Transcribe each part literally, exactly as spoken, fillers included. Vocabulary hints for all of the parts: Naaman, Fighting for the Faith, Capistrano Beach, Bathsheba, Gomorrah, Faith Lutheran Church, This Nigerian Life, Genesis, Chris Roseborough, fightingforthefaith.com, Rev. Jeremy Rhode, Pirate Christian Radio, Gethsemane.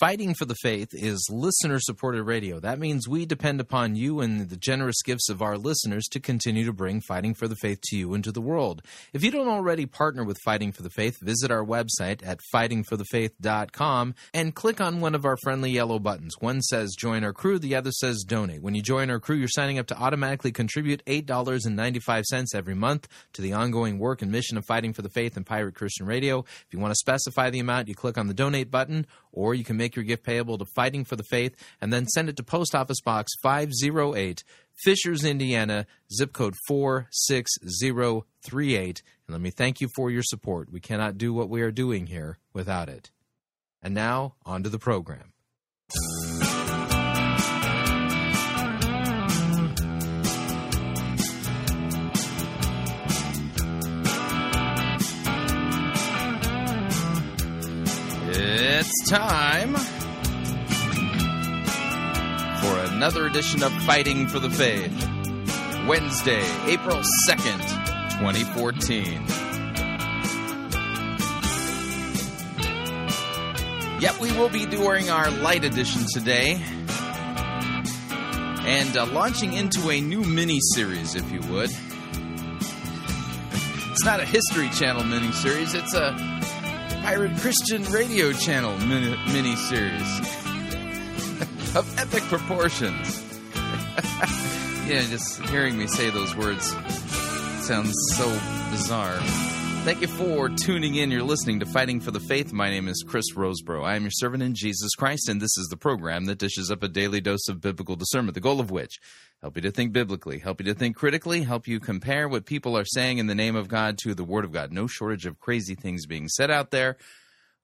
Fighting for the Faith is listener-supported radio. That means we depend upon you and the generous gifts of our listeners to continue to bring Fighting for the Faith to you and to the world. If you don't already partner with Fighting for the Faith, visit our website at fighting for the faith dot com and click on one of our friendly yellow buttons. One says Join Our Crew, the other says Donate. When you join our crew, you're signing up to automatically contribute eight dollars and ninety-five cents every month to the ongoing work and mission of Fighting for the Faith and Pirate Christian Radio. If you want to specify the amount, you click on the Donate button, or you can make your gift payable to Fighting for the Faith, and then send it to Post Office Box five oh eight, Fishers, Indiana, zip code four six zero three eight. And let me thank you for your support. We cannot do what we are doing here without it. And now, on to the program. It's time for another edition of Fighting for the Faith, Wednesday, April second, twenty fourteen. Yep, we will be doing our light edition today, and uh, launching into a new mini-series, if you would. It's not a History Channel mini-series, it's a Pirate Christian Radio Channel mini- mini-series of epic proportions. Yeah, just hearing me say those words sounds so bizarre. Thank you for tuning in. You're listening to Fighting for the Faith. My name is Chris Roseborough. I am your servant in Jesus Christ, and this is the program that dishes up a daily dose of biblical discernment, the goal of which, help you to think biblically, help you to think critically, help you compare what people are saying in the name of God to the Word of God. No shortage of crazy things being said out there.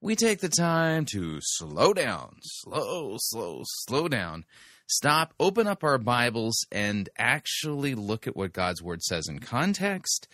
We take the time to slow down, slow, slow, slow down. Stop, open up our Bibles, and actually look at what God's Word says in context,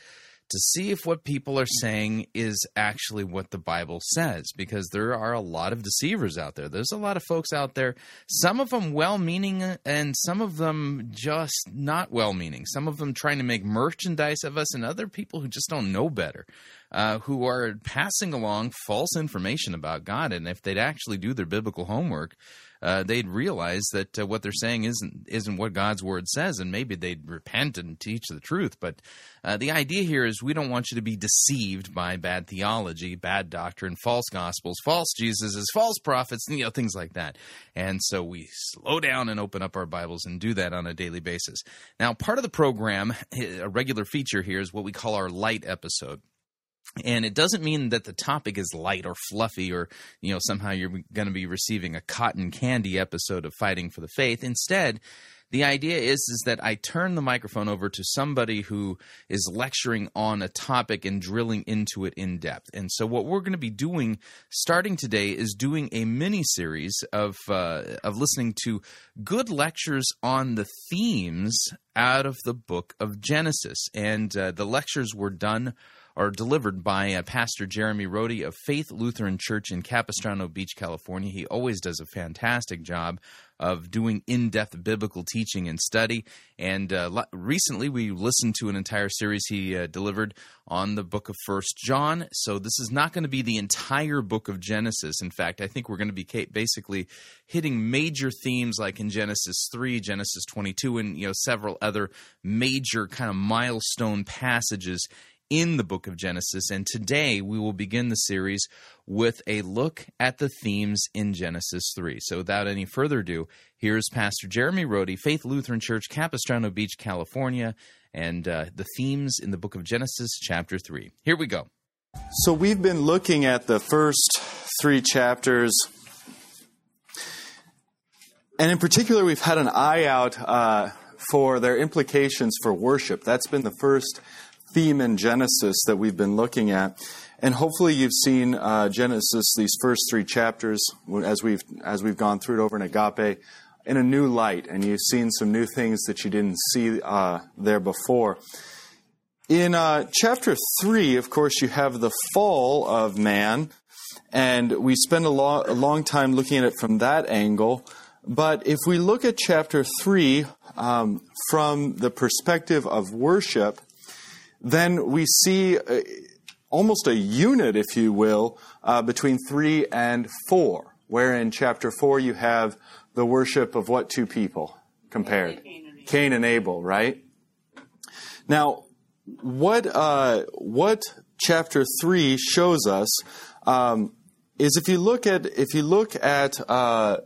to see if what people are saying is actually what the Bible says, because there are a lot of deceivers out there. There's a lot of folks out there, some of them well-meaning and some of them just not well-meaning, some of them trying to make merchandise of us and other people who just don't know better, uh, who are passing along false information about God. And if they'd actually do their biblical homework, Uh, they'd realize that uh, what they're saying isn't isn't what God's Word says, and maybe they'd repent and teach the truth. But uh, the idea here is we don't want you to be deceived by bad theology, bad doctrine, false gospels, false Jesuses, false prophets, you know, things like that. And so we slow down and open up our Bibles and do that on a daily basis. Now, part of the program, a regular feature here, is what we call our light episode. And it doesn't mean that the topic is light or fluffy or, you know, somehow you're going to be receiving a cotton candy episode of Fighting for the Faith. Instead, the idea is, is that I turn the microphone over to somebody who is lecturing on a topic and drilling into it in depth. And so what we're going to be doing starting today is doing a mini-series of, uh, of listening to good lectures on the themes out of the book of Genesis. And uh, the lectures were done are delivered by uh, Pastor Jeremy Rhode of Faith Lutheran Church in Capistrano Beach, California. He always does a fantastic job of doing in-depth biblical teaching and study. And uh, lo- recently we listened to an entire series he uh, delivered on the book of First John. So this is not going to be the entire book of Genesis. In fact, I think we're going to be basically hitting major themes like in Genesis three, Genesis twenty-two, and, you know, several other major kind of milestone passages in the book of Genesis. And today we will begin the series with a look at the themes in Genesis three. So without any further ado, here's Pastor Jeremy Rhode, Faith Lutheran Church, Capistrano Beach, California, and uh, the themes in the book of Genesis, chapter three. Here we go. So we've been looking at the first three chapters, and in particular we've had an eye out uh, for their implications for worship. That's been the first theme in Genesis that we've been looking at, and hopefully you've seen uh, Genesis, these first three chapters, as we've as we've gone through it over in Agape, in a new light, and you've seen some new things that you didn't see uh, there before. In uh, chapter three, of course, you have the fall of man, and we spend a, lo- a long time looking at it from that angle. But if we look at chapter three um, from the perspective of worship, then we see almost a unit, if you will, uh, between three and four. where in chapter four you have the worship of what two people compared? Cain and Abel, Cain and Abel right? Now, what uh, what chapter three shows us um, is if you look at if you look at uh,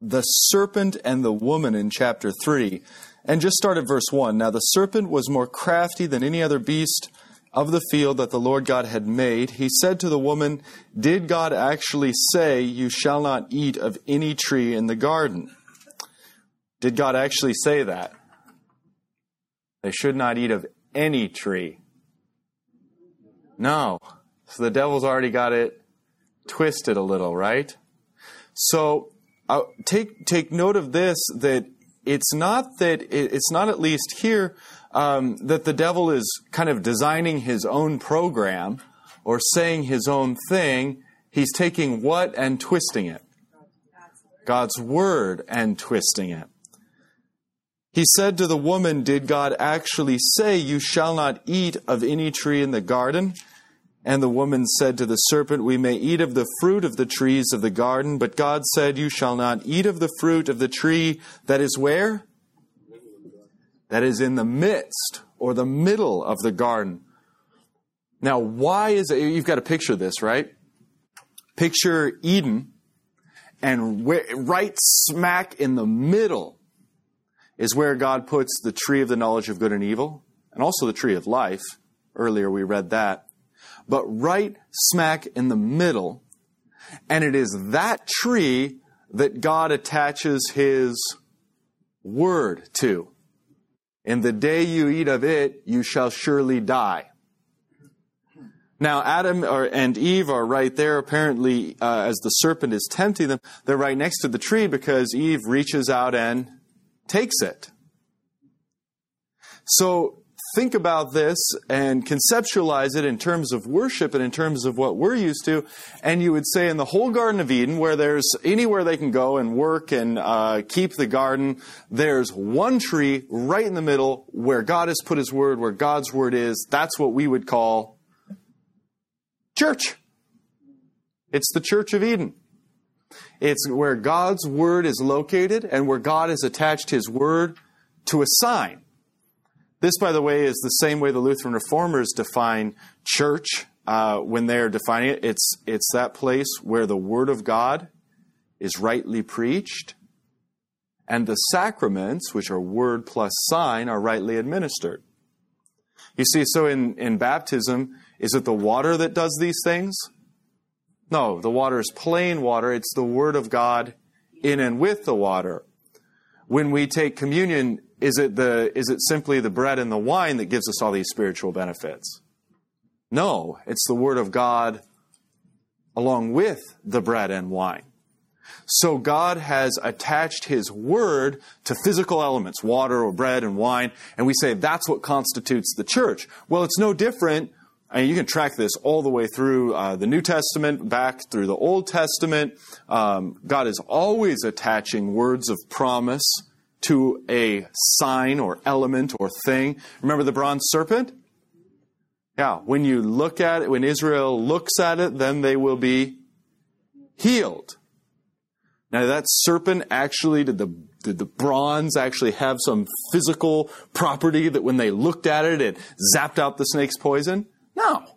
the serpent and the woman in chapter three, and just start at verse one. Now the serpent was more crafty than any other beast of the field that the Lord God had made. He said to the woman, "Did God actually say, 'You shall not eat of any tree in the garden'?" Did God actually say that? They should not eat of any tree. No. So the devil's already got it twisted a little, right? So uh, take take note of this, that it's not that it, it's not at least here um, that the devil is kind of designing his own program or saying his own thing. He's taking what and twisting it? God's word and twisting it. He said to the woman, "Did God actually say, 'You shall not eat of any tree in the garden'?" And the woman said to the serpent, "We may eat of the fruit of the trees of the garden." But God said, "You shall not eat of the fruit of the tree that is where? That is in the midst or the middle of the garden." Now, why is it? You've got to picture this, right? Picture Eden, and where, right smack in the middle is where God puts the tree of the knowledge of good and evil, and also the tree of life. Earlier we read that. But right smack in the middle, and it is that tree that God attaches His word to. "In the day you eat of it, you shall surely die." Now, Adam or, and Eve are right there, apparently, uh, as the serpent is tempting them. They're right next to the tree because Eve reaches out and takes it. So think about this and conceptualize it in terms of worship and in terms of what we're used to. And you would say in the whole Garden of Eden, where there's anywhere they can go and work and uh, keep the garden, there's one tree right in the middle where God has put His word, where God's word is. That's what we would call church. It's the Church of Eden. It's where God's word is located and where God has attached His word to a sign. This, by the way, is the same way the Lutheran Reformers define church uh, when they're defining it. It's, it's that place where the word of God is rightly preached and the sacraments, which are word plus sign, are rightly administered. You see, so in, in baptism, is it the water that does these things? No, the water is plain water. It's the Word of God in and with the water. When we take communion, is it the is it simply the bread and the wine that gives us all these spiritual benefits? No, it's the Word of God along with the bread and wine. So God has attached His Word to physical elements, water or bread and wine, and we say that's what constitutes the church. Well, it's no different. I mean, you can track this all the way through uh, the New Testament, back through the Old Testament. Um, God is always attaching words of promise to a sign or element or thing. Remember the bronze serpent? Yeah, when you look at it, when Israel looks at it, then they will be healed. Now, that serpent actually, did the did the bronze actually have some physical property that when they looked at it, it zapped out the snake's poison? No.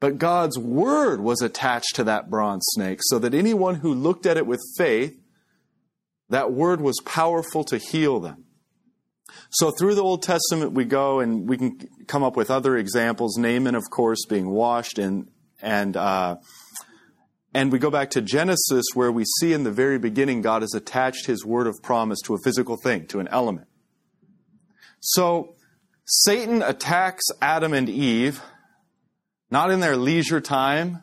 But God's word was attached to that bronze snake so that anyone who looked at it with faith, that word was powerful to heal them. So through the Old Testament we go, and we can come up with other examples, Naaman, of course, being washed, and, and, uh, and we go back to Genesis where we see in the very beginning God has attached His word of promise to a physical thing, to an element. So Satan attacks Adam and Eve, not in their leisure time,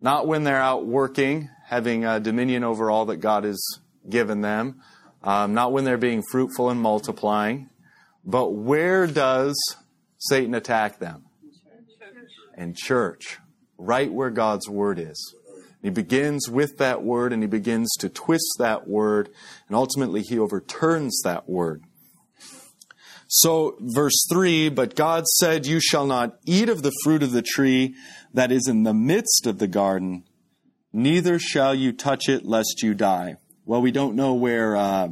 not when they're out working, having uh, dominion over all that God has given them, um, not when they're being fruitful and multiplying. But where does Satan attack them? In church, right where God's word is. He begins with that word, and he begins to twist that word, and ultimately he overturns that word. So, verse three, "But God said, 'You shall not eat of the fruit of the tree that is in the midst of the garden, neither shall you touch it, lest you die. Well, we don't know where uh,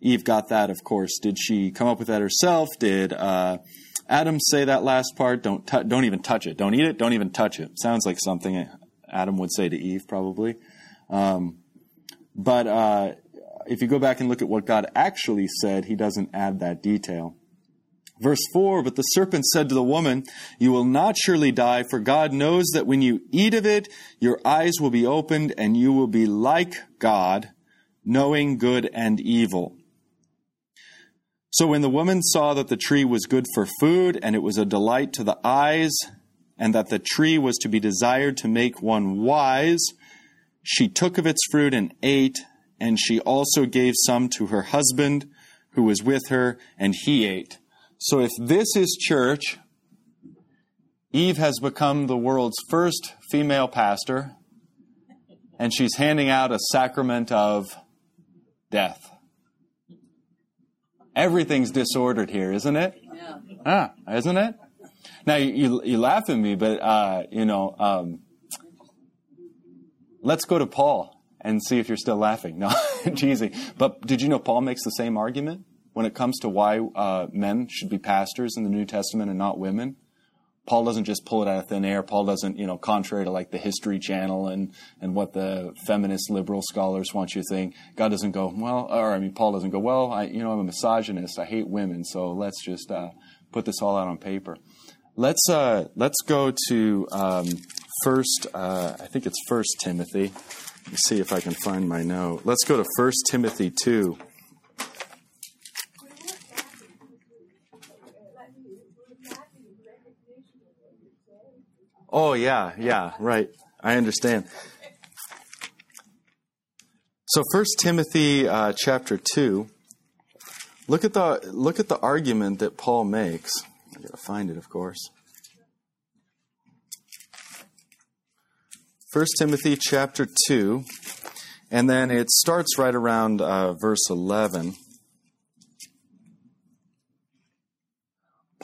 Eve got that, of course. Did she come up with that herself? Did uh, Adam say that last part? Don't tu- don't even touch it. Don't eat it. Don't even touch it. Sounds like something Adam would say to Eve, probably. Um, but uh, if you go back and look at what God actually said, he doesn't add that detail. Verse four, but the serpent said to the woman, you will not surely die, for God knows that when you eat of it, your eyes will be opened, and you will be like God, knowing good and evil. So when the woman saw that the tree was good for food, and it was a delight to the eyes, and that the tree was to be desired to make one wise, she took of its fruit and ate, and she also gave some to her husband, who was with her, and he ate. So if this is church, Eve has become the world's first female pastor, and she's handing out a sacrament of death. Everything's disordered here, isn't it? Yeah. Ah, isn't it? Now, you, you, you laugh at me, but, uh, you know, um, let's go to Paul and see if you're still laughing. No, cheesy. But did you know Paul makes the same argument when it comes to why uh, men should be pastors in the New Testament and not women? Paul doesn't just pull it out of thin air. Paul doesn't, you know, contrary to like the History Channel and, and what the feminist liberal scholars want you to think. God doesn't go, well, or I mean, Paul doesn't go, well, I, you know, I'm a misogynist. I hate women. So let's just uh, put this all out on paper. Let's uh, let's go to um, first. Uh, I think it's First Timothy. Let me see if I can find my note. Let's go to First Timothy two. Oh, yeah, yeah, right. I understand. So First Timothy uh, chapter two, look at the look at the argument that Paul makes. I've got to find it, of course. First Timothy chapter two, and then it starts right around uh, verse eleven.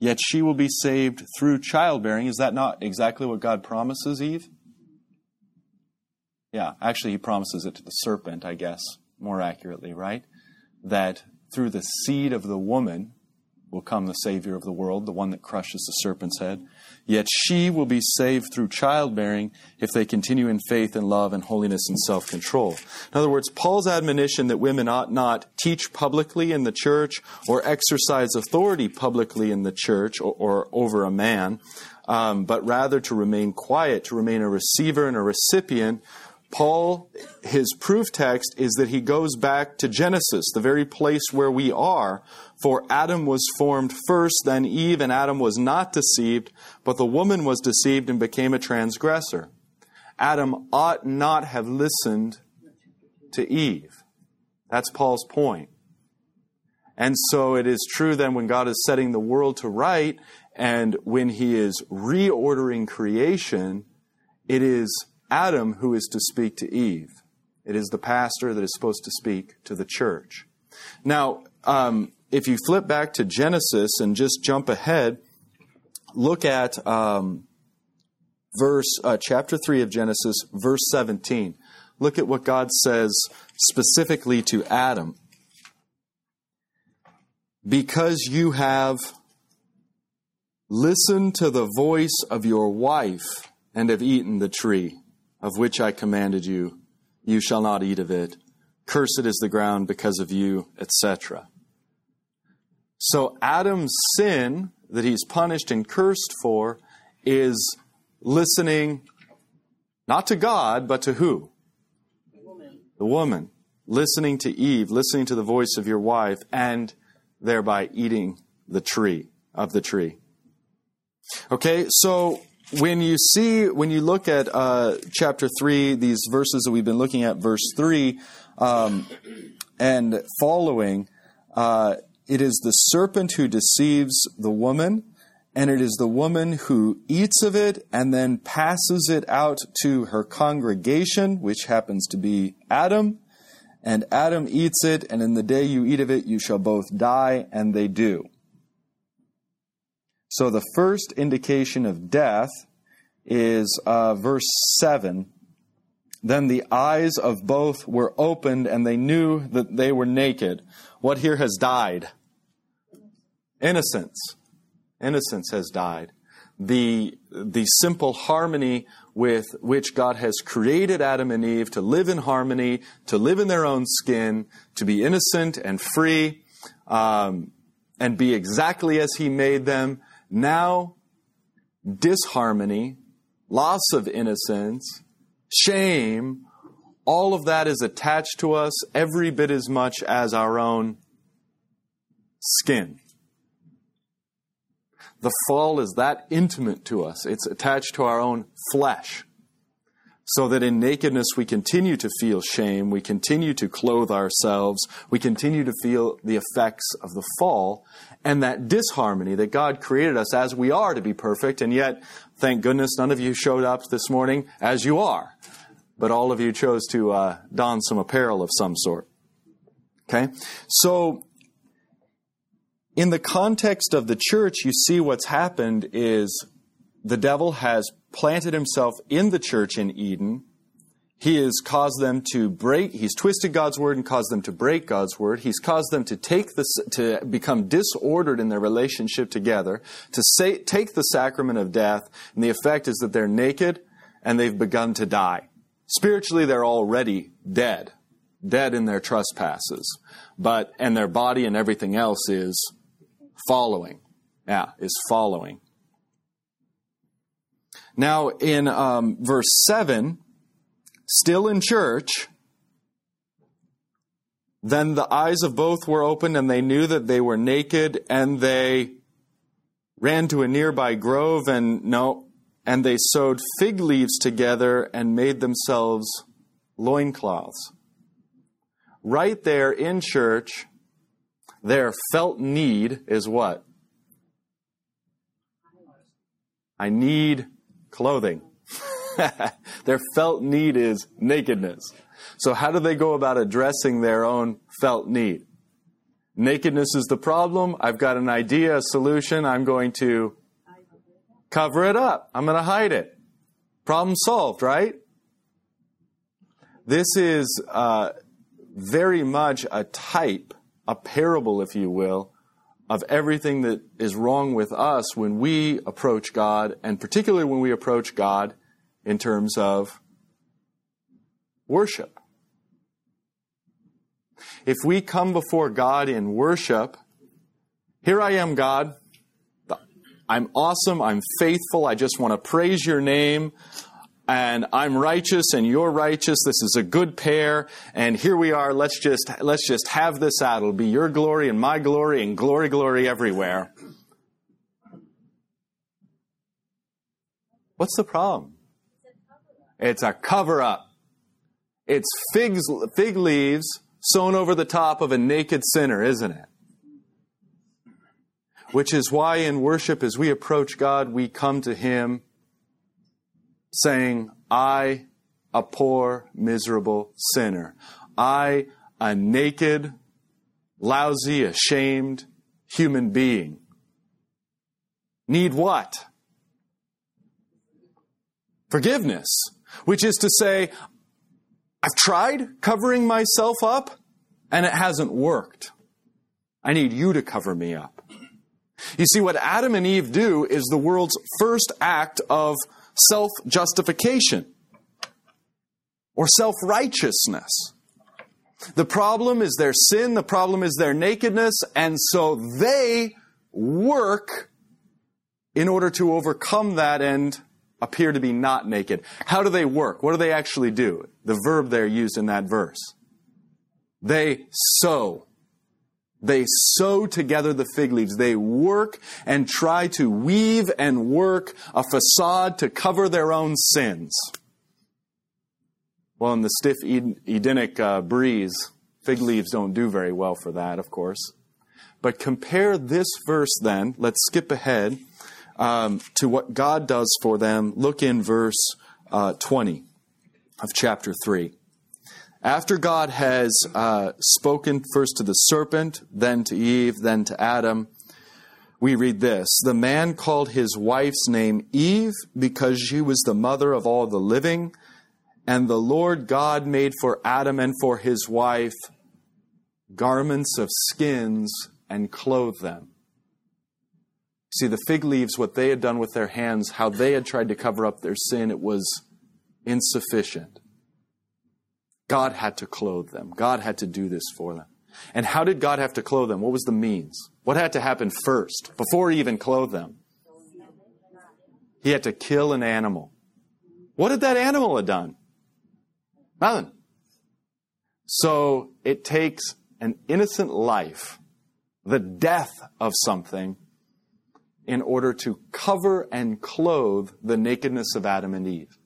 Yet she will be saved through childbearing. Is that not exactly what God promises Eve? Yeah, actually he promises it to the serpent, I guess, more accurately, right? That through the seed of the woman will come the Savior of the world, the one that crushes the serpent's head. Yet she will be saved through childbearing if they continue in faith and love and holiness and self-control. In other words, Paul's admonition that women ought not teach publicly in the church or exercise authority publicly in the church or, or over a man, um, but rather to remain quiet, to remain a receiver and a recipient. Paul, his proof text is that he goes back to Genesis, the very place where we are. For Adam was formed first, then Eve, and Adam was not deceived, but the woman was deceived and became a transgressor. Adam ought not have listened to Eve. That's Paul's point. And so it is true then when God is setting the world to right and when he is reordering creation, it is Adam who is to speak to Eve. It is the pastor that is supposed to speak to the church. Now, um, if you flip back to Genesis and just jump ahead, look at um, verse uh, chapter three of Genesis, verse seventeen. Look at what God says specifically to Adam. Because you have listened to the voice of your wife and have eaten the tree of which I commanded you, you shall not eat of it. Cursed is the ground because of you, et cetera. So Adam's sin that he's punished and cursed for is listening not to God, but to who? The woman. The woman. Listening to Eve, listening to the voice of your wife, and thereby eating the tree, of the tree. Okay, so when you see, when you look at uh, chapter three, these verses that we've been looking at, verse three, um, and following, uh, it is the serpent who deceives the woman, and it is the woman who eats of it and then passes it out to her congregation, which happens to be Adam. And Adam eats it, and in the day you eat of it, you shall both die, and they do. So the first indication of death is uh, verse seven. Then the eyes of both were opened, and they knew that they were naked. What here has died? Innocence. Innocence has died. The, the simple harmony with which God has created Adam and Eve to live in harmony, to live in their own skin, to be innocent and free, um, and be exactly as He made them. Now, disharmony, loss of innocence, shame, all of that is attached to us every bit as much as our own skin. The fall is that intimate to us. It's attached to our own flesh. So that in nakedness we continue to feel shame, we continue to clothe ourselves, we continue to feel the effects of the fall, and that disharmony that God created us as we are to be perfect, and yet, thank goodness, none of you showed up this morning as you are, but all of you chose to uh, don some apparel of some sort. Okay? So, in the context of the church, you see what's happened is the devil has planted himself in the church in Eden. He has caused them to break, he's twisted God's word and caused them to break God's word. He's caused them to take this, to become disordered in their relationship together, to say, take the sacrament of death, and the effect is that they're naked and they've begun to die. Spiritually, they're already dead, dead in their trespasses, but, and their body and everything else is following. Yeah, is following. Now, in um, verse seven, still in church, then the eyes of both were opened, and they knew that they were naked, and they ran to a nearby grove, and no, and they sewed fig leaves together and made themselves loincloths. Right there in church, their felt need is what? I need clothing. Their felt need is nakedness. So how do they go about addressing their own felt need? Nakedness is the problem. I've got an idea, a solution. I'm going to cover it up. I'm going to hide it. Problem solved, right? This is uh, very much a type, a parable, if you will, of everything that is wrong with us when we approach God, and particularly when we approach God in terms of worship. If we come before God in worship, here I am, God. I'm awesome. I'm faithful. I just want to praise your name. And I'm righteous and you're righteous. This is a good pair. And here we are. Let's just, let's just have this out. It'll be your glory and my glory and glory, glory everywhere. What's the problem? It's a cover up. It's figs, fig leaves sewn over the top of a naked sinner, isn't it? Which is why in worship, as we approach God, we come to Him saying, I, a poor, miserable sinner. I, a naked, lousy, ashamed human being. Need what? Forgiveness. Which is to say, I've tried covering myself up, and it hasn't worked. I need you to cover me up. You see, what Adam and Eve do is the world's first act of self-justification or self-righteousness. The problem is their sin, the problem is their nakedness, and so they work in order to overcome that and appear to be not naked. How do they work? What do they actually do? The verb there used in that verse. They sow. They sew together the fig leaves. They work and try to weave and work a facade to cover their own sins. Well, in the stiff Edenic uh, breeze Fig leaves don't do very well for that, of course. But compare this verse then. Let's skip ahead um, to what God does for them. Look in verse uh, twenty of chapter three. After God has uh, spoken first to the serpent, then to Eve, then to Adam, we read this. The man called his wife's name Eve because she was the mother of all the living. And the Lord God made for Adam and for his wife garments of skins and clothed them. See, the fig leaves, what they had done with their hands, how they had tried to cover up their sin, it was insufficient. God had to clothe them. God had to do this for them. And how did God have to clothe them? What was the means? What had to happen first, before he even clothed them? He had to kill an animal. What did that animal have done? Nothing. So it takes an innocent life, the death of something, in order to cover and clothe the nakedness of Adam and Eve.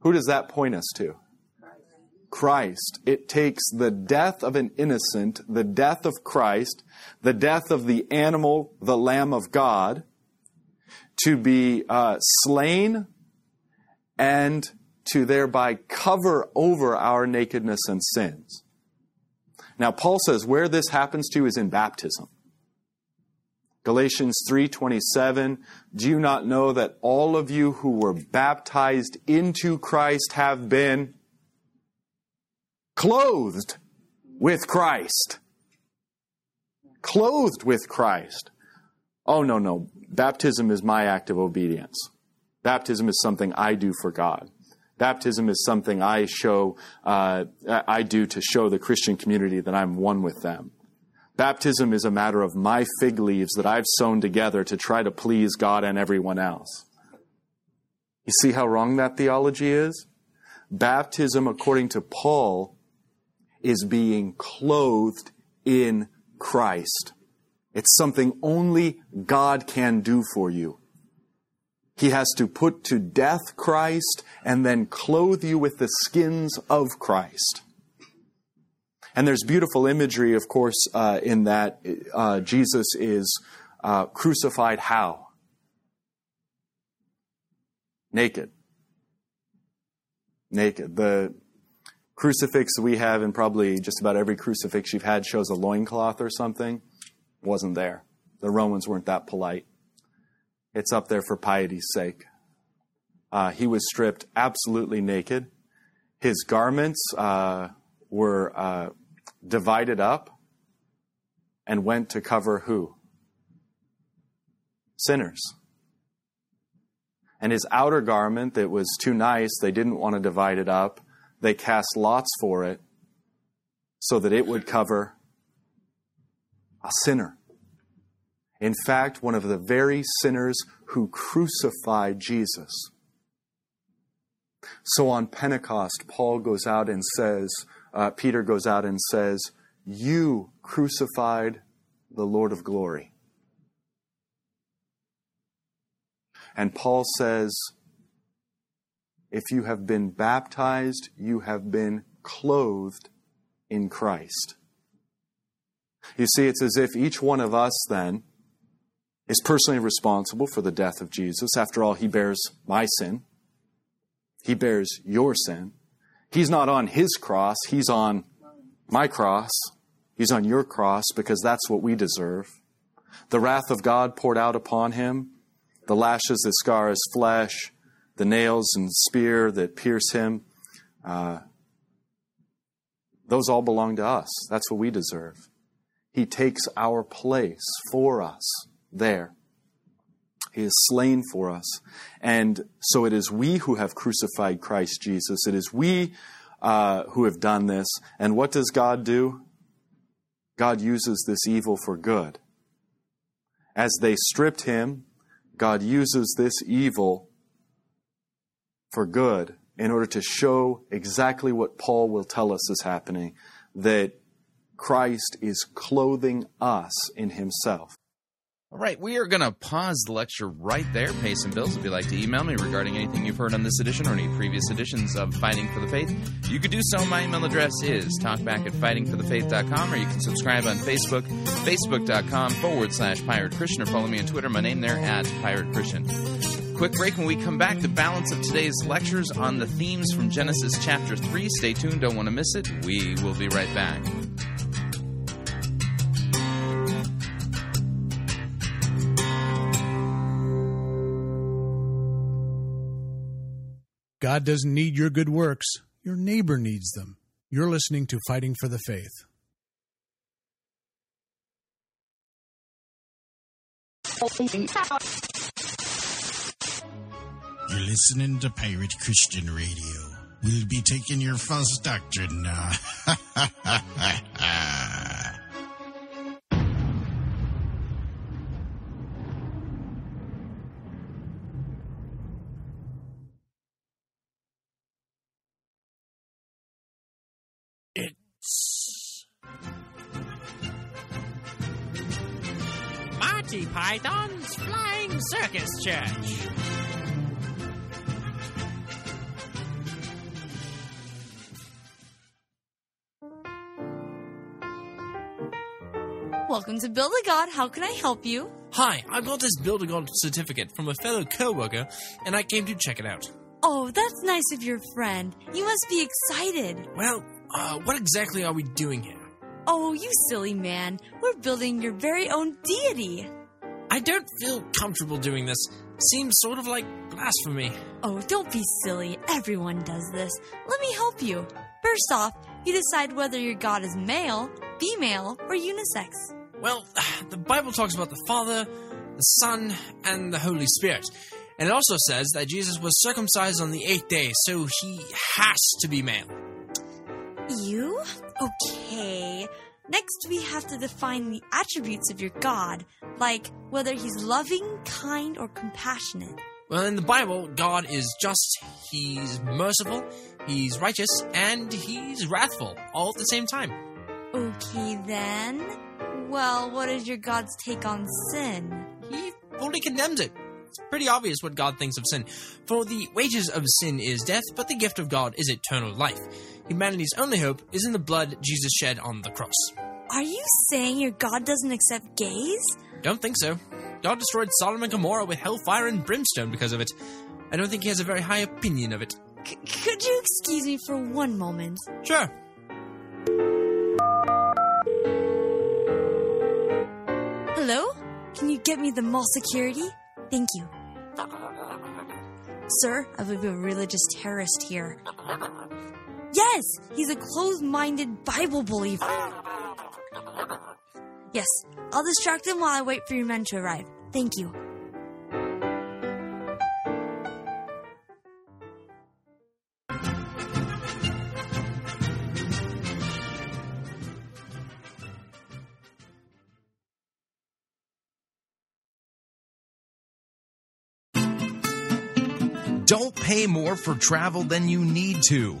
Who does that point us to? Christ. It takes the death of an innocent, the death of Christ, the death of the animal, the Lamb of God, to be uh, slain and to thereby cover over our nakedness and sins. Now, Paul says where this happens to is in baptism. Galatians three twenty-seven, do you not know that all of you who were baptized into Christ have been clothed with Christ? Clothed with Christ. Oh, no, no. Baptism is my act of obedience. Baptism is something I do for God. Baptism is something I show, uh, I do to show the Christian community that I'm one with them. Baptism is a matter of my fig leaves that I've sewn together to try to please God and everyone else. You see how wrong that theology is? Baptism, according to Paul, is being clothed in Christ. It's something only God can do for you. He has to put to death Christ and then clothe you with the skins of Christ. And there's beautiful imagery, of course, uh, in that uh, Jesus is uh, crucified how? Naked. Naked. The crucifix we have, and probably just about every crucifix you've had, shows a loincloth or something. Wasn't there. The Romans weren't that polite. It's up there for piety's sake. Uh, he was stripped absolutely naked. His garments uh, were... Uh, divided up and went to cover who? Sinners. And his outer garment that was too nice, they didn't want to divide it up. They cast lots for it so that it would cover a sinner. In fact, one of the very sinners who crucified Jesus. So on Pentecost, Paul goes out and says, Uh, Peter goes out and says, you crucified the Lord of glory. And Paul says, if you have been baptized, you have been clothed in Christ. You see, it's as if each one of us then is personally responsible for the death of Jesus. After all, he bears my sin. He bears your sin. He's not on his cross. He's on my cross. He's on your cross because that's what we deserve. The wrath of God poured out upon him, the lashes that scar his flesh, the nails and spear that pierce him. Uh, those all belong to us. That's what we deserve. He takes our place for us there. He is slain for us. And so it is we who have crucified Christ Jesus. It is we uh, who have done this. And what does God do? God uses this evil for good. As they stripped him, God uses this evil for good in order to show exactly what Paul will tell us is happening, that Christ is clothing us in himself. All right, we are going to pause the lecture right there, pay some bills. If you'd like to email me regarding anything you've heard on this edition or any previous editions of Fighting for the Faith, you could do so. My email address is talkback at fighting for the faith dot com, or you can subscribe on Facebook, facebook.com forward slash Pirate Christian, or follow me on Twitter. My name there at Pirate Christian. Quick break. When we come back, the balance of today's lectures on the themes from Genesis chapter three. Stay tuned. Don't want to miss it. We will be right back. God doesn't need your good works. Your neighbor needs them. You're listening to Fighting for the Faith. You're listening to Pirate Christian Radio. We'll be taking your false doctrine now. Monty Python's Flying Circus Church. Welcome to Build-A-God. How can I help you? Hi, I got this Build-A-God certificate from a fellow co-worker, and I came to check it out. Oh, that's nice of your friend. You must be excited. Well, Uh, what exactly are we doing here? Oh, you silly man. We're building your very own deity. I don't feel comfortable doing this. Seems sort of like blasphemy. Oh, don't be silly. Everyone does this. Let me help you. First off, you decide whether your god is male, female, or unisex. Well, the Bible talks about the Father, the Son, and the Holy Spirit. And it also says that Jesus was circumcised on the eighth day, so he has to be male. You? Okay. Next, we have to define the attributes of your God, like whether he's loving, kind, or compassionate. Well, in the Bible, God is just, he's merciful, he's righteous, and he's wrathful, all at the same time. Okay, then. Well, what is your God's take on sin? He fully condemns it. It's pretty obvious what God thinks of sin. For the wages of sin is death, but the gift of God is eternal life. Humanity's only hope is in the blood Jesus shed on the cross. Are you saying your God doesn't accept gays? Don't think so. God destroyed Sodom and Gomorrah with hellfire and brimstone because of it. I don't think he has a very high opinion of it. C- could you excuse me for one moment? Sure. Hello? Can you get me the mall security? Thank you. Sir, I believe a religious terrorist here. Yes, he's a closed-minded Bible believer. Yes, I'll distract him while I wait for your men to arrive. Thank you. Don't pay more for travel than you need to.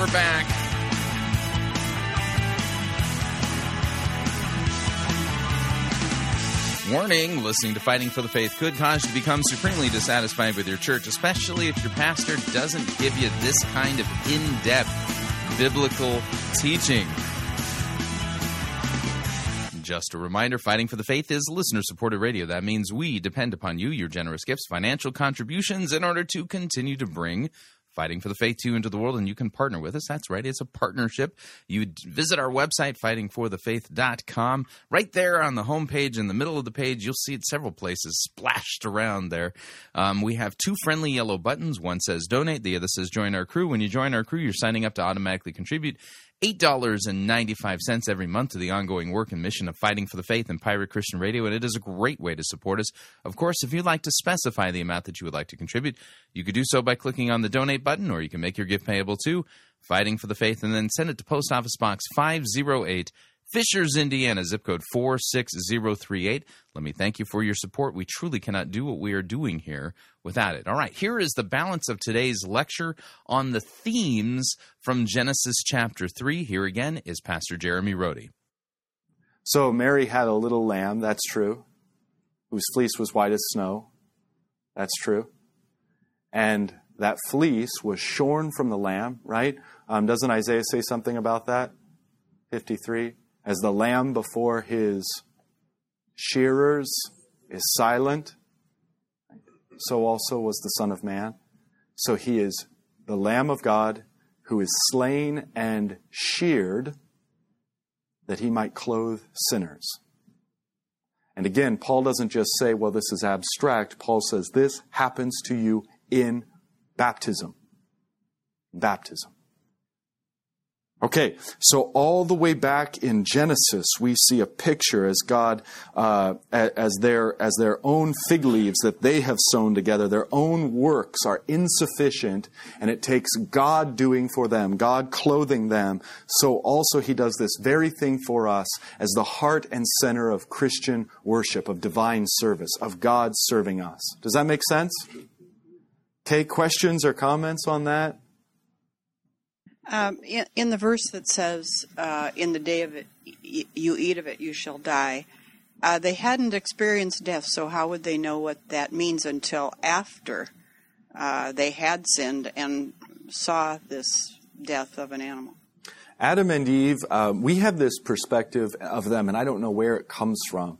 We're back. Warning, listening to Fighting for the Faith could cause you to become supremely dissatisfied with your church, especially if your pastor doesn't give you this kind of in-depth biblical teaching. Just a reminder, Fighting for the Faith is listener-supported radio. That means we depend upon you, your generous gifts, financial contributions, in order to continue to bring Fighting for the Faith to you into the world, and you can partner with us. That's right. It's a partnership. You visit our website, fighting for the faith dot com. Right there on the homepage, in the middle of the page, you'll see it several places splashed around there. Um, we have two friendly yellow buttons. One says donate. The other says join our crew. When you join our crew, you're signing up to automatically contribute eight dollars and ninety-five cents every month to the ongoing work and mission of Fighting for the Faith and Pirate Christian Radio, and it is a great way to support us. Of course, if you'd like to specify the amount that you would like to contribute, you could do so by clicking on the Donate button, or you can make your gift payable to Fighting for the Faith, and then send it to Post Office Box five oh eight, Fishers, Indiana, zip code four six zero three eight. Let me thank you for your support. We truly cannot do what we are doing here without it. All right, here is the balance of today's lecture on the themes from Genesis chapter three. Here again is Pastor Jeremy Rhode. So Mary had a little lamb, that's true, whose fleece was white as snow, that's true. And that fleece was shorn from the lamb, right? Um, doesn't Isaiah say something about that? fifty-three. As the lamb before his shearers is silent, so also was the Son of Man. So he is the Lamb of God who is slain and sheared that he might clothe sinners. And again, Paul doesn't just say, well, this is abstract. Paul says this happens to you in baptism. Baptism. Okay, so all the way back in Genesis, we see a picture as God, uh, as their as their own fig leaves that they have sewn together, their own works are insufficient, and it takes God doing for them, God clothing them. So also he does this very thing for us as the heart and center of Christian worship, of divine service, of God serving us. Does that make sense? Okay, questions or comments on that? Um, in, in the verse that says, uh, in the day of it, y- you eat of it, you shall die, uh, they hadn't experienced death, so how would they know what that means until after uh, they had sinned and saw this death of an animal? Adam and Eve, uh, we have this perspective of them, and I don't know where it comes from,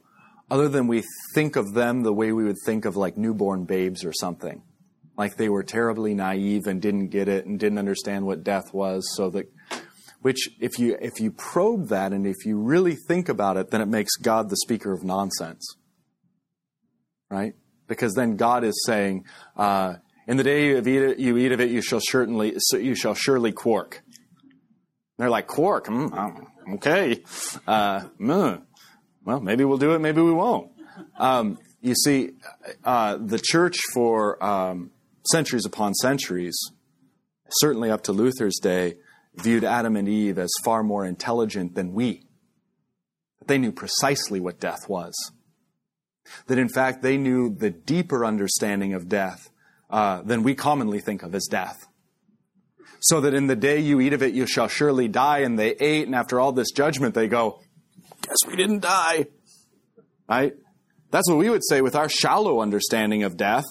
other than we think of them the way we would think of like newborn babes or something. Like they were terribly naive and didn't get it and didn't understand what death was. So that, which if you if you probe that and if you really think about it, then it makes God the speaker of nonsense, right? Because then God is saying, uh, "In the day you eat it, you eat of it, you shall certainly you shall surely quark." And they're like, "Quark? Mm, okay. Uh, mm. Well, maybe we'll do it. Maybe we won't." Um, you see, uh, the church for um, centuries upon centuries, certainly up to Luther's day, viewed Adam and Eve as far more intelligent than we. They knew precisely what death was. That in fact, they knew the deeper understanding of death uh, than we commonly think of as death. So that in the day you eat of it, you shall surely die. And they ate, and after all this judgment, they go, guess we didn't die. Right? That's what we would say with our shallow understanding of death.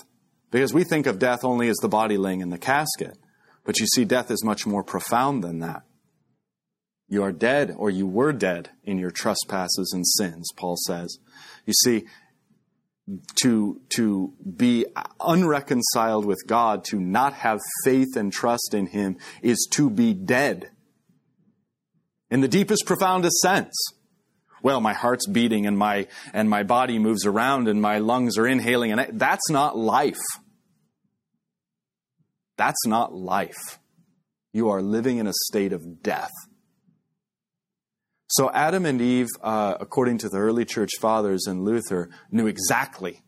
Because we think of death only as the body laying in the casket. But you see, death is much more profound than that. You are dead, or you were dead in your trespasses and sins, Paul says. You see, to, to be unreconciled with God, to not have faith and trust in Him, is to be dead. In the deepest, profoundest sense. Well, my heart's beating and my and my body moves around and my lungs are inhaling, and I, that's not life. That's not life. You are living in a state of death. So Adam and Eve, uh, according to the early church fathers and Luther, knew exactly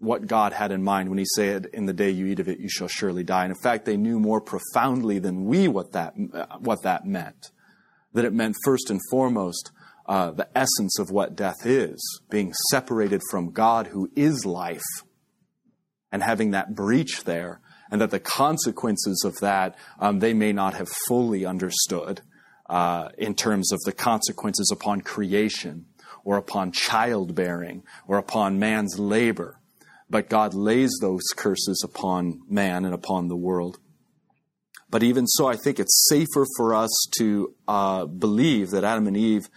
what God had in mind when He said, "In the day you eat of it, you shall surely die." And in fact, they knew more profoundly than we what that uh, what that meant. That it meant first and foremost. Uh, the essence of what death is, being separated from God who is life and having that breach there, and that the consequences of that um, they may not have fully understood uh, in terms of the consequences upon creation or upon childbearing or upon man's labor. But God lays those curses upon man and upon the world. But even so, I think it's safer for us to uh, believe that Adam and Eve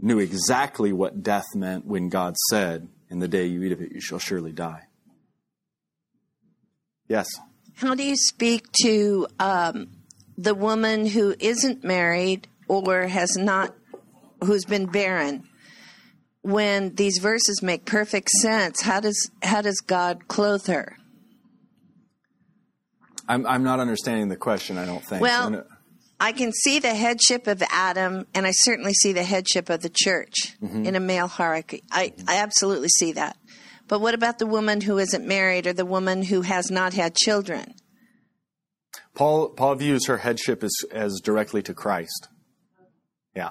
knew exactly what death meant when God said, "In the day you eat of it, you shall surely die." Yes? How do you speak to um, the woman who isn't married or has not, who's been barren? When these verses make perfect sense, how does how does God clothe her? I'm I'm not understanding the question, I don't think. Well, I can see the headship of Adam, and I certainly see the headship of the church mm-hmm. in a male hierarchy. I, mm-hmm. I absolutely see that. But what about the woman who isn't married or the woman who has not had children? Paul Paul views her headship as, as directly to Christ. Yeah.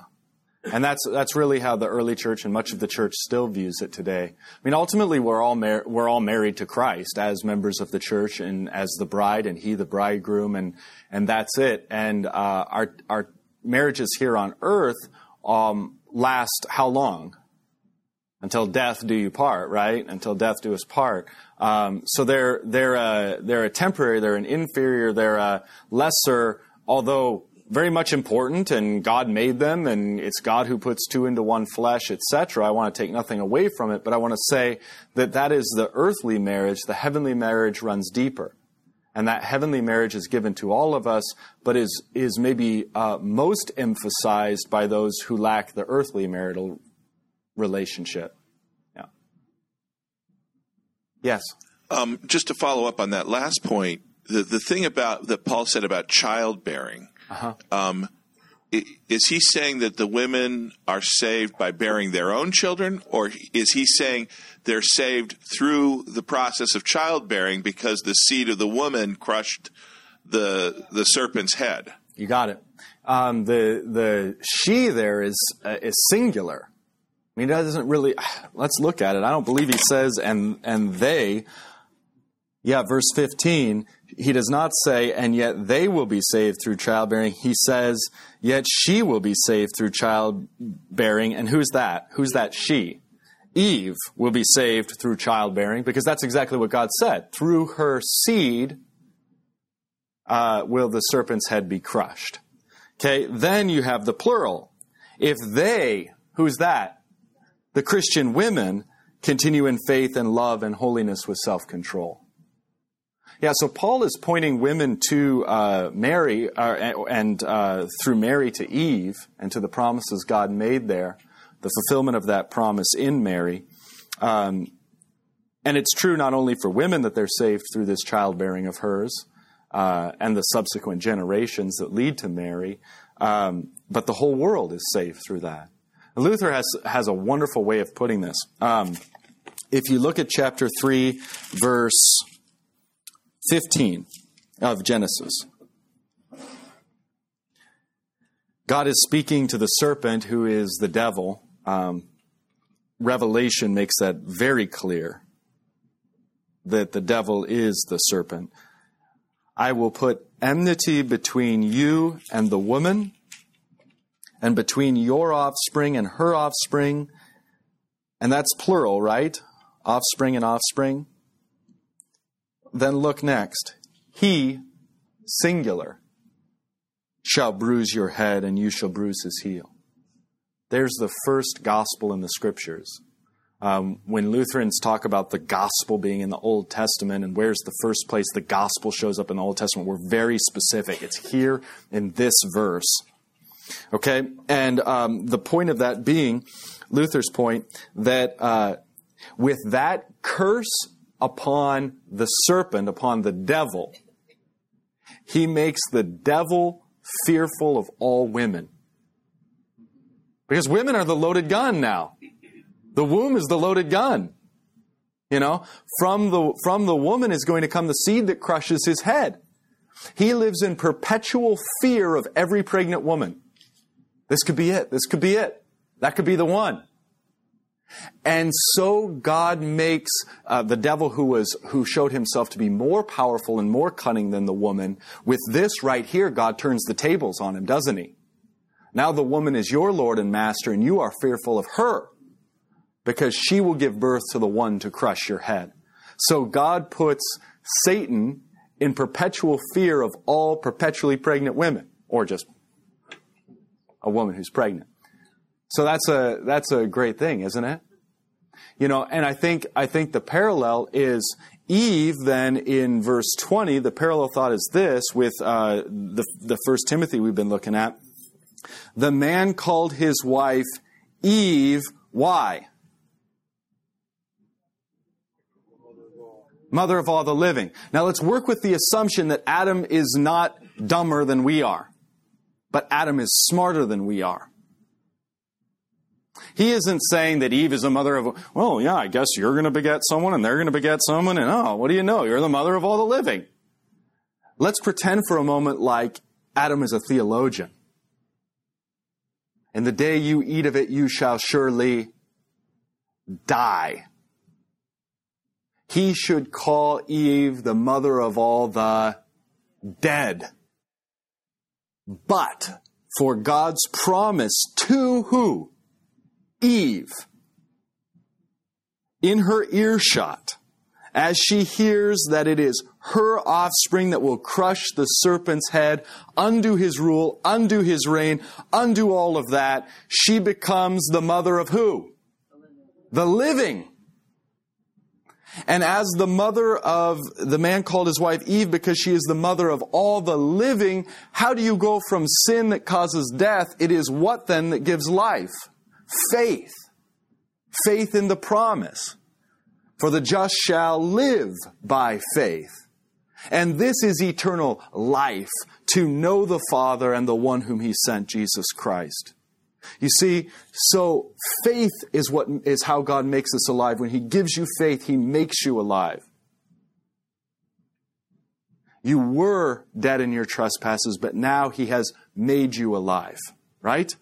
And that's that's really how the early church and much of the church still views it today. I mean, ultimately, we're all mar- we're all married to Christ as members of the church and as the bride, and he the bridegroom, and and that's it. And uh, our our marriages here on earth um, last how long? Until death do you part, right? Until death do us part. Um, so they're they're a, they're a temporary, they're an inferior, they're a lesser, although very much important, and God made them, and it's God who puts two into one flesh, et cetera. I want to take nothing away from it, but I want to say that that is the earthly marriage. The heavenly marriage runs deeper, and that heavenly marriage is given to all of us, but is is maybe uh, most emphasized by those who lack the earthly marital relationship. Yeah. Yes. Um, just to follow up on that last point, the the thing about that Paul said about childbearing. Uh-huh. Um, is he saying that the women are saved by bearing their own children, or is he saying they're saved through the process of childbearing because the seed of the woman crushed the the serpent's head? You got it. Um, the the she there is uh, is singular. I mean, that doesn't really. Let's look at it. I don't believe he says and and they. Yeah, verse fifteen. He does not say, and yet they will be saved through childbearing. He says, yet she will be saved through childbearing. And who's that? Who's that she? Eve will be saved through childbearing, because that's exactly what God said. Through her seed uh, will the serpent's head be crushed. Okay, then you have the plural. If they, who's that? The Christian women continue in faith and love and holiness with self-control. Yeah, so Paul is pointing women to uh, Mary, uh, and uh, through Mary to Eve, and to the promises God made there, the fulfillment of that promise in Mary. Um, and it's true not only for women that they're saved through this childbearing of hers, uh, and the subsequent generations that lead to Mary, um, but the whole world is saved through that. And Luther has, has a wonderful way of putting this. Um, if you look at chapter three, verse fifteen of Genesis. God is speaking to the serpent, who is the devil. Um, Revelation makes that very clear, that the devil is the serpent. I will put enmity between you and the woman, and between your offspring and her offspring. And that's plural, right? Offspring and offspring. Then look next. He, singular, shall bruise your head, and you shall bruise his heel. There's the first gospel in the Scriptures. Um, when Lutherans talk about the gospel being in the Old Testament, and where's the first place the gospel shows up in the Old Testament, we're very specific. It's here in this verse. Okay? And um, the point of that being, Luther's point, that uh, with that curse upon the serpent, upon the devil, he makes the devil fearful of all women. Because women are the loaded gun now. The womb is the loaded gun. You know, from the from the woman is going to come the seed that crushes his head. He lives in perpetual fear of every pregnant woman. This could be it. This could be it. That could be the one. And so God makes uh, the devil, who was who showed himself to be more powerful and more cunning than the woman, with this right here, God turns the tables on him, doesn't he? Now the woman is your Lord and Master, and you are fearful of her, because she will give birth to the one to crush your head. So God puts Satan in perpetual fear of all perpetually pregnant women, or just a woman who's pregnant. So that's a that's a great thing, isn't it? You know, and I think I think the parallel is Eve. Then in verse twenty, the parallel thought is this with uh, the the First Timothy we've been looking at. The man called his wife Eve. Why? Mother of all the living. Now let's work with the assumption that Adam is not dumber than we are, but Adam is smarter than we are. He isn't saying that Eve is the mother of, well, yeah, I guess you're going to beget someone and they're going to beget someone, and oh, what do you know? You're the mother of all the living. Let's pretend for a moment like Adam is a theologian. And the day you eat of it, you shall surely die. He should call Eve the mother of all the dead. But for God's promise to who? Eve. In her earshot, as she hears that it is her offspring that will crush the serpent's head, undo his rule, undo his reign, undo all of that, she becomes the mother of who? The living. And as the mother of the man called his wife Eve, because she is the mother of all the living, how do you go from sin that causes death? It is what then that gives life? Faith. Faith in the promise. For the just shall live by faith. And this is eternal life, to know the Father and the one whom He sent, Jesus Christ. You see, so faith is what is how God makes us alive. When He gives you faith, He makes you alive. You were dead in your trespasses, but now He has made you alive, right?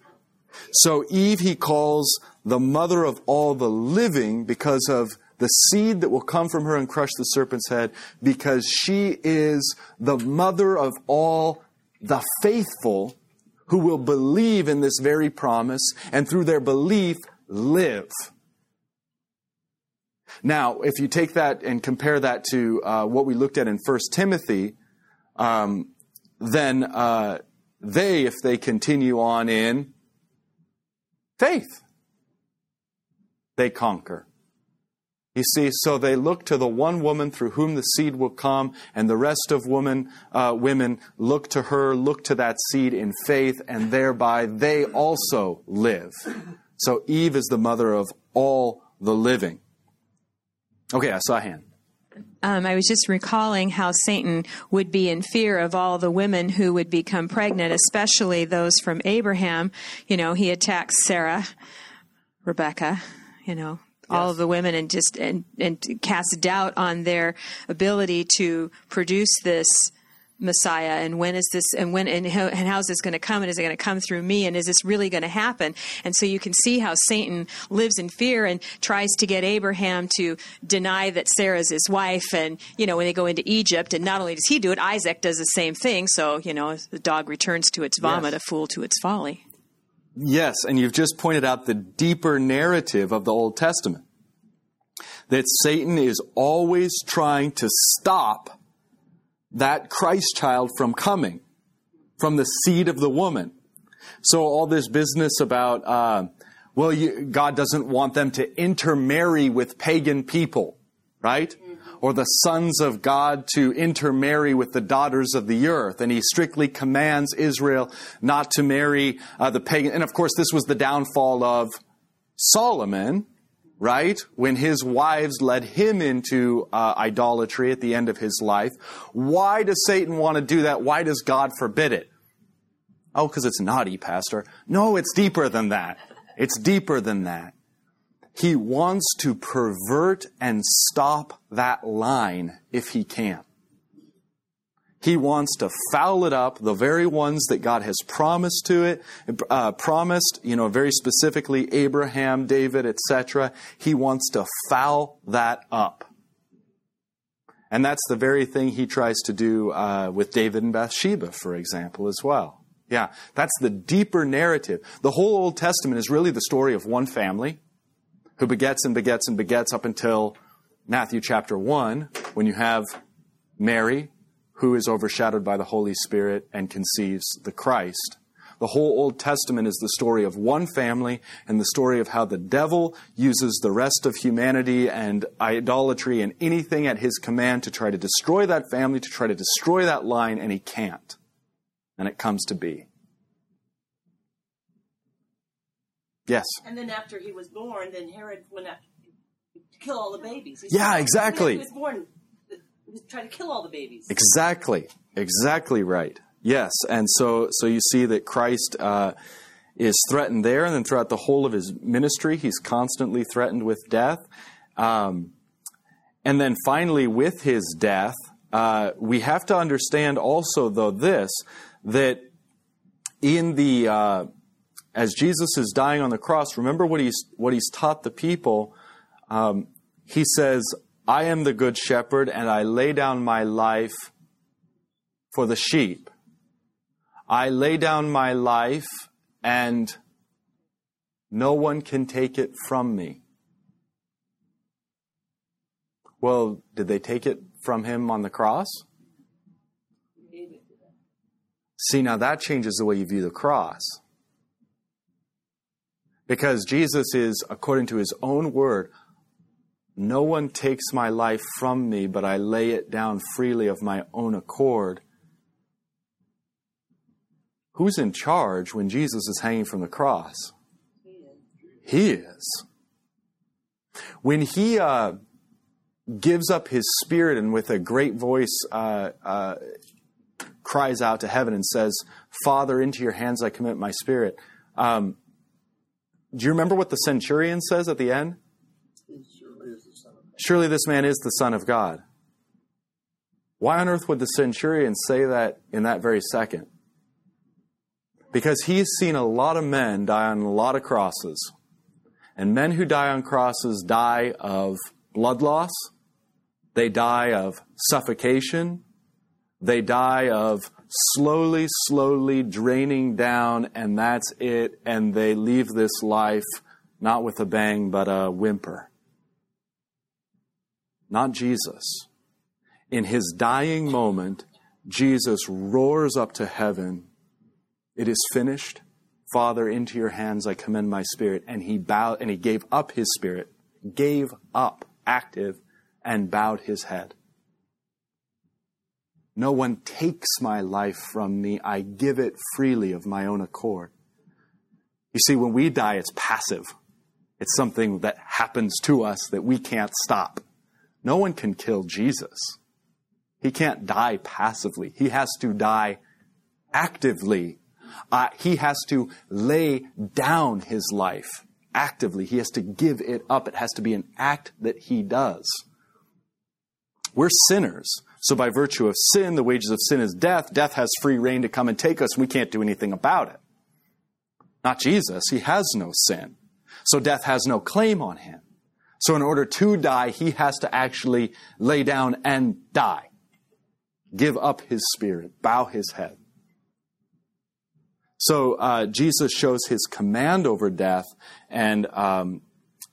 So Eve He calls the mother of all the living because of the seed that will come from her and crush the serpent's head, because she is the mother of all the faithful who will believe in this very promise, and through their belief, live. Now, if you take that and compare that to uh, what we looked at in First Timothy, um, then uh, they, if they continue on in faith, they conquer. You see, so they look to the one woman through whom the seed will come, and the rest of women, uh, women look to her, look to that seed in faith, and thereby they also live. So Eve is the mother of all the living. Okay, I saw a hand. Um, I was just recalling how Satan would be in fear of all the women who would become pregnant, especially those from Abraham. You know, he attacks Sarah, Rebecca, you know. Yes. All of the women, and just and, and cast doubt on their ability to produce this Messiah. And when is this, and when, and how, and how is this going to come? And is it going to come through me? And is this really going to happen? And so you can see how Satan lives in fear and tries to get Abraham to deny that Sarah's his wife. And, you know, when they go into Egypt, and not only does he do it, Isaac does the same thing. So, you know, the dog returns to its vomit, yes. A fool to its folly. Yes, and you've just pointed out the deeper narrative of the Old Testament, that Satan is always trying to stop that Christ child from coming, from the seed of the woman. So all this business about, uh, well, you, God doesn't want them to intermarry with pagan people, right? Or the sons of God to intermarry with the daughters of the earth. And He strictly commands Israel not to marry uh, the pagan. And of course, this was the downfall of Solomon, right? When his wives led him into uh, idolatry at the end of his life. Why does Satan want to do that? Why does God forbid it? Oh, because it's naughty, Pastor. No, it's deeper than that. It's deeper than that. He wants to pervert and stop that line if he can. He wants to foul it up, the very ones that God has promised to it, uh, promised, you know, very specifically Abraham, David, et cetera. He wants to foul that up. And that's the very thing he tries to do uh, with David and Bathsheba, for example, as well. Yeah, that's the deeper narrative. The whole Old Testament is really the story of one family who begets and begets and begets up until Matthew chapter one, when you have Mary, who is overshadowed by the Holy Spirit and conceives the Christ. The whole Old Testament is the story of one family and the story of how the devil uses the rest of humanity and idolatry and anything at his command to try to destroy that family, to try to destroy that line, and he can't. And it comes to be. Yes. And then after he was born, then Herod went after to kill all the babies. He's yeah, exactly. He was born, he tried to kill all the babies. Exactly. Exactly right. Yes. And so, so you see that Christ uh, is threatened there, and then throughout the whole of his ministry, he's constantly threatened with death. Um, and then finally, with his death, uh, we have to understand also, though, this, that in the... Uh, As Jesus is dying on the cross, remember what he's, what he's taught the people. Um, he says, I am the good shepherd, and I lay down my life for the sheep. I lay down my life, and no one can take it from me. Well, did they take it from him on the cross? See, now that changes the way you view the cross. Because Jesus is, according to his own word, no one takes my life from me, but I lay it down freely of my own accord. Who's in charge when Jesus is hanging from the cross? He is. When he uh, gives up his spirit and with a great voice uh, uh, cries out to heaven and says, Father, into your hands I commit my spirit. Um, Do you remember what the centurion says at the end? Surely, is the Son of God. Surely this man is the Son of God. Why on earth would the centurion say that in that very second? Because he's seen a lot of men die on a lot of crosses. And men who die on crosses die of blood loss. They die of suffocation. They die of slowly, slowly draining down, and that's it. And they leave this life not with a bang, but a whimper. Not Jesus. In his dying moment, Jesus roars up to heaven. It is finished. Father, into your hands I commend my spirit. And he bowed, and he gave up his spirit, gave up, active, and bowed his head. No one takes my life from me. I give it freely of my own accord. You see, when we die, it's passive. It's something that happens to us that we can't stop. No one can kill Jesus. He can't die passively. He has to die actively. Uh, he has to lay down his life actively. He has to give it up. It has to be an act that he does. We're sinners. So by virtue of sin, the wages of sin is death. Death has free rein to come and take us. We can't do anything about it. Not Jesus. He has no sin. So death has no claim on him. So in order to die, he has to actually lay down and die. Give up his spirit. Bow his head. So uh, Jesus shows his command over death, and um,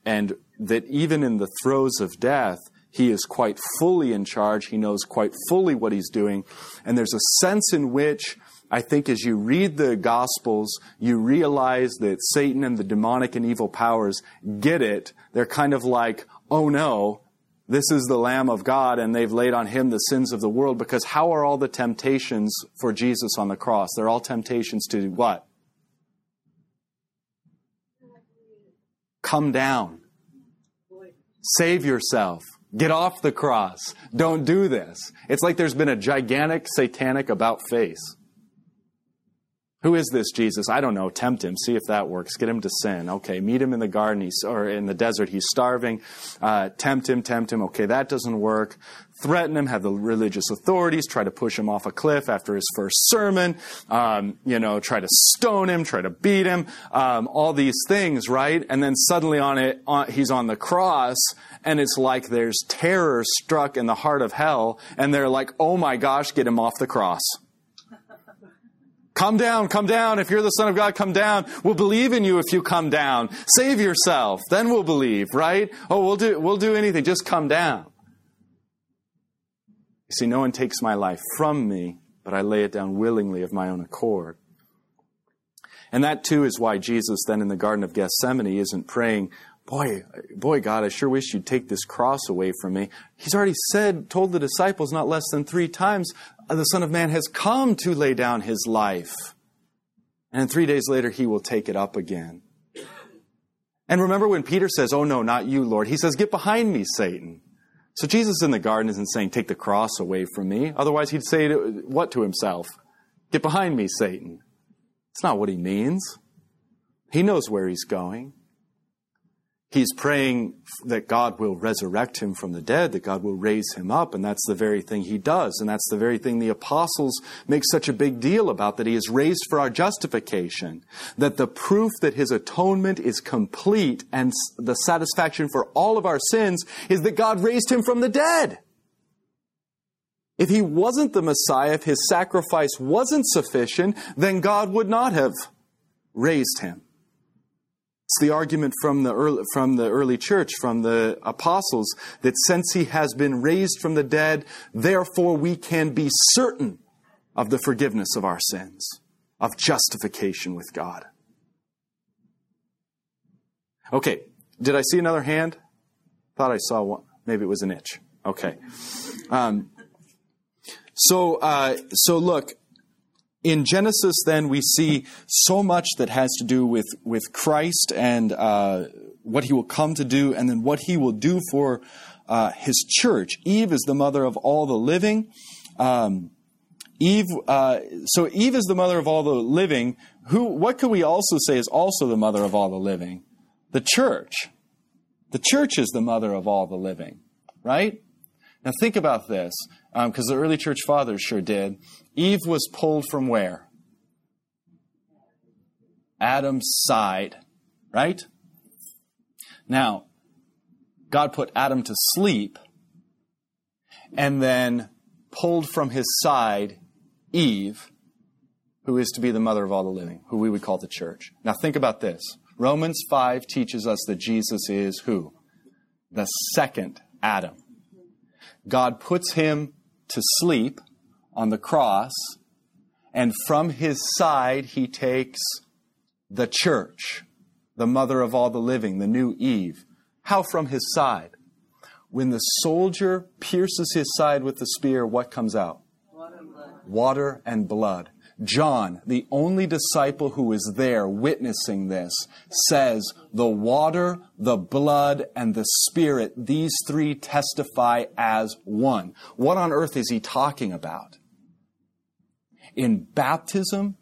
and that even in the throes of death, he is quite fully in charge. He knows quite fully what he's doing. And there's a sense in which, I think, as you read the Gospels, you realize that Satan and the demonic and evil powers get it. They're kind of like, oh no, this is the Lamb of God, and they've laid on him the sins of the world. Because how are all the temptations for Jesus on the cross? They're all temptations to what? Come down. Save yourself. Get off the cross. Don't do this. It's like there's been a gigantic satanic about face. Who is this Jesus? I don't know. Tempt him. See if that works. Get him to sin. Okay, meet him in the garden he's, or in the desert. He's starving. Uh, tempt him, tempt him. Okay, that doesn't work. Threaten him. Have the religious authorities try to push him off a cliff after his first sermon. Um, you know, try to stone him. Try to beat him. Um, all these things, right? And then suddenly on it, on, he's on the cross, and it's like there's terror struck in the heart of hell, and they're like, oh my gosh, get him off the cross. Come down, come down. If you're the Son of God, come down. We'll believe in you if you come down. Save yourself. Then we'll believe, right? Oh, we'll do, we'll do anything. Just come down. You see, no one takes my life from me, but I lay it down willingly of my own accord. And that, too, is why Jesus then in the Garden of Gethsemane isn't praying, boy, boy, God, I sure wish you'd take this cross away from me. He's already said, told the disciples not less than three times, the Son of Man has come to lay down his life. And three days later, he will take it up again. And remember when Peter says, oh, no, not you, Lord. He says, get behind me, Satan. So Jesus in the garden isn't saying, take the cross away from me. Otherwise, he'd say to, what to himself? Get behind me, Satan. It's not what he means. He knows where he's going. He's praying that God will resurrect him from the dead, that God will raise him up, and that's the very thing he does, and that's the very thing the apostles make such a big deal about, that he is raised for our justification, that the proof that his atonement is complete and the satisfaction for all of our sins is that God raised him from the dead. If he wasn't the Messiah, if his sacrifice wasn't sufficient, then God would not have raised him. It's the argument from the early, from the early church, from the apostles, that since he has been raised from the dead, therefore we can be certain of the forgiveness of our sins, of justification with God. Okay, did I see another hand? Thought I saw one. Maybe it was an itch. Okay. Um, so, uh, so look. In Genesis, then, we see so much that has to do with, with Christ and uh, what he will come to do, and then what he will do for uh, his church. Eve is the mother of all the living. Um, Eve, uh, so Eve is the mother of all the living. Who? What could we also say is also the mother of all the living? The church. The church is the mother of all the living, right? Now think about this, because um, the early church fathers sure did. Eve was pulled from where? Adam's side, right? Now, God put Adam to sleep and then pulled from his side Eve, who is to be the mother of all the living, who we would call the church. Now think about this. Romans five teaches us that Jesus is who? The second Adam. God puts him to sleep on the cross, and from his side he takes the church, the mother of all the living, the new Eve. How from his side? When the soldier pierces his side with the spear, what comes out? Water and blood. Water and blood. John, the only disciple who was there witnessing this, says, the water, the blood, and the Spirit, these three testify as one. What on earth is he talking about? In baptism,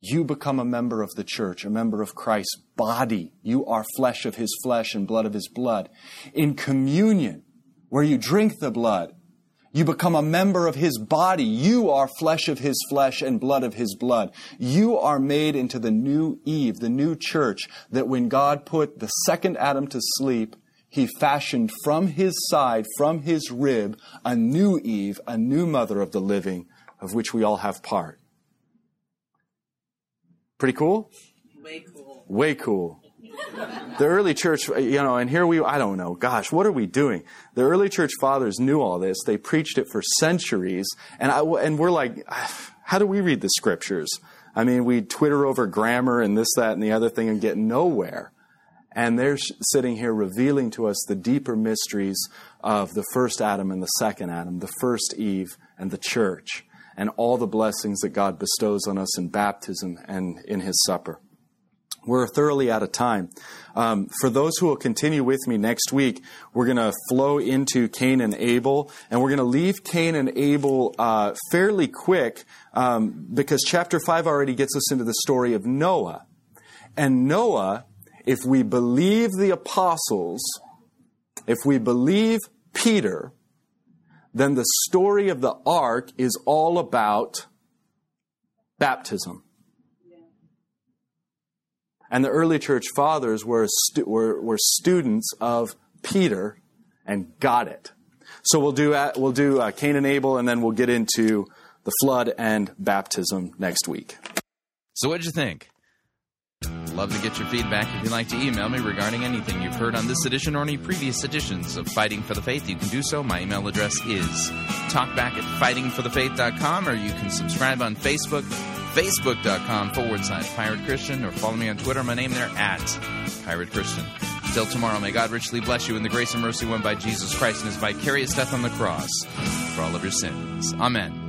you become a member of the church, a member of Christ's body. You are flesh of his flesh and blood of his blood. In communion, where you drink the blood, you become a member of his body. You are flesh of his flesh and blood of his blood. You are made into the new Eve, the new church, that when God put the second Adam to sleep, he fashioned from his side, from his rib, a new Eve, a new mother of the living, of which we all have part. Pretty cool? Way cool. Way cool. The early church, you know, and here we, I don't know, gosh, what are we doing? The early church fathers knew all this. They preached it for centuries. And I, and we're like, how do we read the scriptures? I mean, we Twitter over grammar and this, that, and the other thing and get nowhere. And they're sitting here revealing to us the deeper mysteries of the first Adam and the second Adam, the first Eve and the church, and all the blessings that God bestows on us in baptism and in his supper. We're thoroughly out of time. Um, for those who will continue with me next week, we're going to flow into Cain and Abel. And we're going to leave Cain and Abel uh, fairly quick um, because chapter five already gets us into the story of Noah. And Noah, if we believe the apostles, if we believe Peter, then the story of the ark is all about baptism. And the early church fathers were, stu- were were students of Peter, and got it. So we'll do uh, we'll do uh, Cain and Abel, and then we'll get into the flood and baptism next week. So what'd you think? Love to get your feedback. If you'd like to email me regarding anything you've heard on this edition or any previous editions of Fighting for the Faith, you can do so. My email address is talkback at fighting for the faith dot com, or you can subscribe on Facebook. Facebook.com forward slash Pirate Christian, or follow me on Twitter. My name there, at Pirate Christian. Till tomorrow, may God richly bless you in the grace and mercy won by Jesus Christ and his vicarious death on the cross for all of your sins. Amen.